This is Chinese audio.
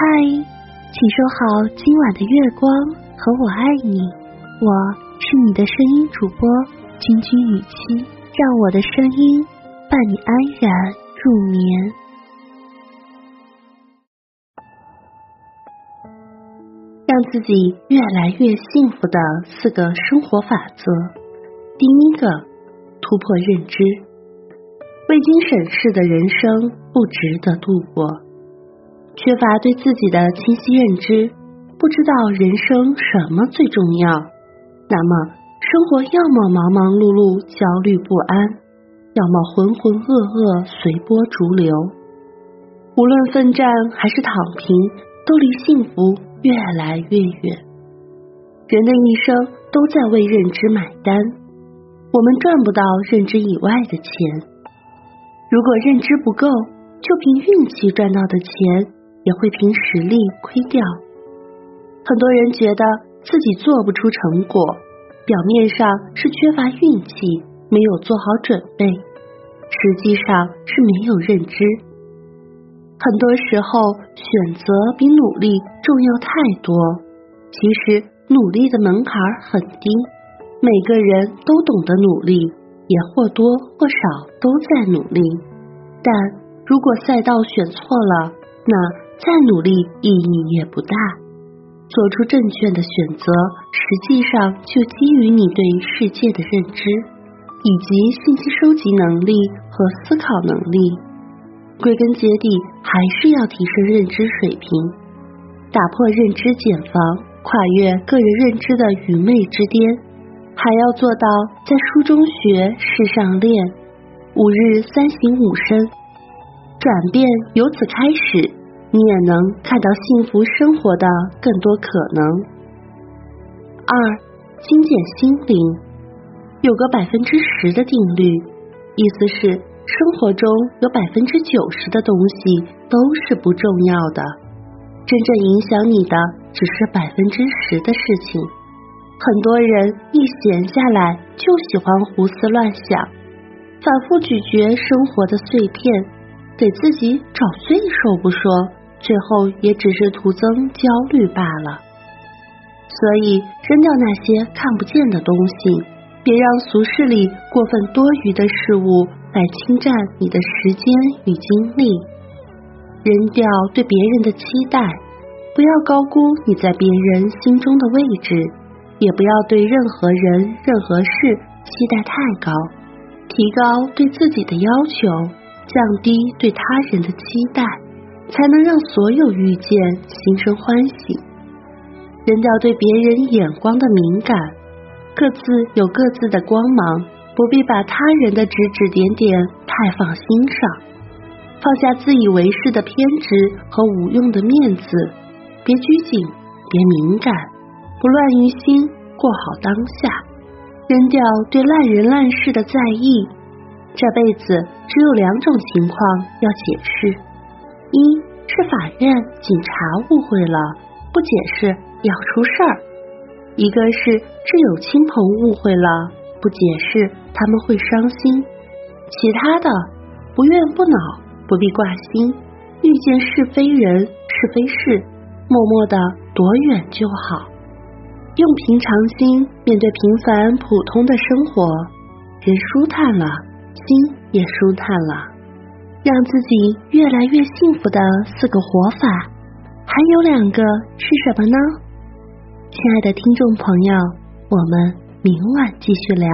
请收好今晚的月光和我爱你，我是你的声音主播君君雨期，让我的声音伴你安然入眠。让自己越来越幸福的4个生活法则。第一个，突破认知。未经审视的人生不值得度过。缺乏对自己的清晰认知，不知道人生什么最重要，那么生活要么忙忙碌碌焦虑不安，要么浑浑噩噩随波逐流。无论奋战还是躺平，都离幸福越来越远。人的一生都在为认知买单，我们赚不到认知以外的钱。如果认知不够，就凭运气赚到的钱也会凭实力亏掉。很多人觉得自己做不出成果，表面上是缺乏运气，没有做好准备，实际上是没有认知。很多时候选择比努力重要太多，其实努力的门槛很低，每个人都懂得努力，也或多或少都在努力。但如果赛道选错了，那再努力意义也不大。做出正确的选择，实际上就基于你对世界的认知，以及信息收集能力和思考能力。归根结底，还是要提升认知水平，打破认知茧房，跨越个人认知的愚昧之巅，还要做到在书中学，世上练，5日3省吾身。转变由此开始，你也能看到幸福生活的更多可能。2. 精简心灵。有个10%的定律，意思是生活中有90%的东西都是不重要的，真正影响你的只是10%的事情。很多人一闲下来就喜欢胡思乱想，反复咀嚼生活的碎片，给自己找罪受不说，最后也只是徒增焦虑罢了。所以扔掉那些看不见的东西，别让俗世里过分多余的事物来侵占你的时间与精力。扔掉对别人的期待，不要高估你在别人心中的位置，也不要对任何人任何事期待太高，提高对自己的要求，降低对他人的期待，才能让所有遇见心生欢喜。扔掉对别人眼光的敏感，各自有各自的光芒，不必把他人的指指点点太放心上，放下自以为是的偏执和无用的面子，别拘谨，别敏感，不乱于心，过好当下。扔掉对烂人烂事的在意。这辈子只有2种情况要解释：一是法院、警察误会了，不解释要出事儿；一个是挚友亲朋误会了，不解释他们会伤心。其他的不怨不恼，不必挂心，遇见是非人是非事，默默的躲远就好。用平常心面对平凡普通的生活，人舒坦了，心也舒坦了。让自己越来越幸福的4个活法，还有2个是什么呢？亲爱的听众朋友，我们明晚继续聊。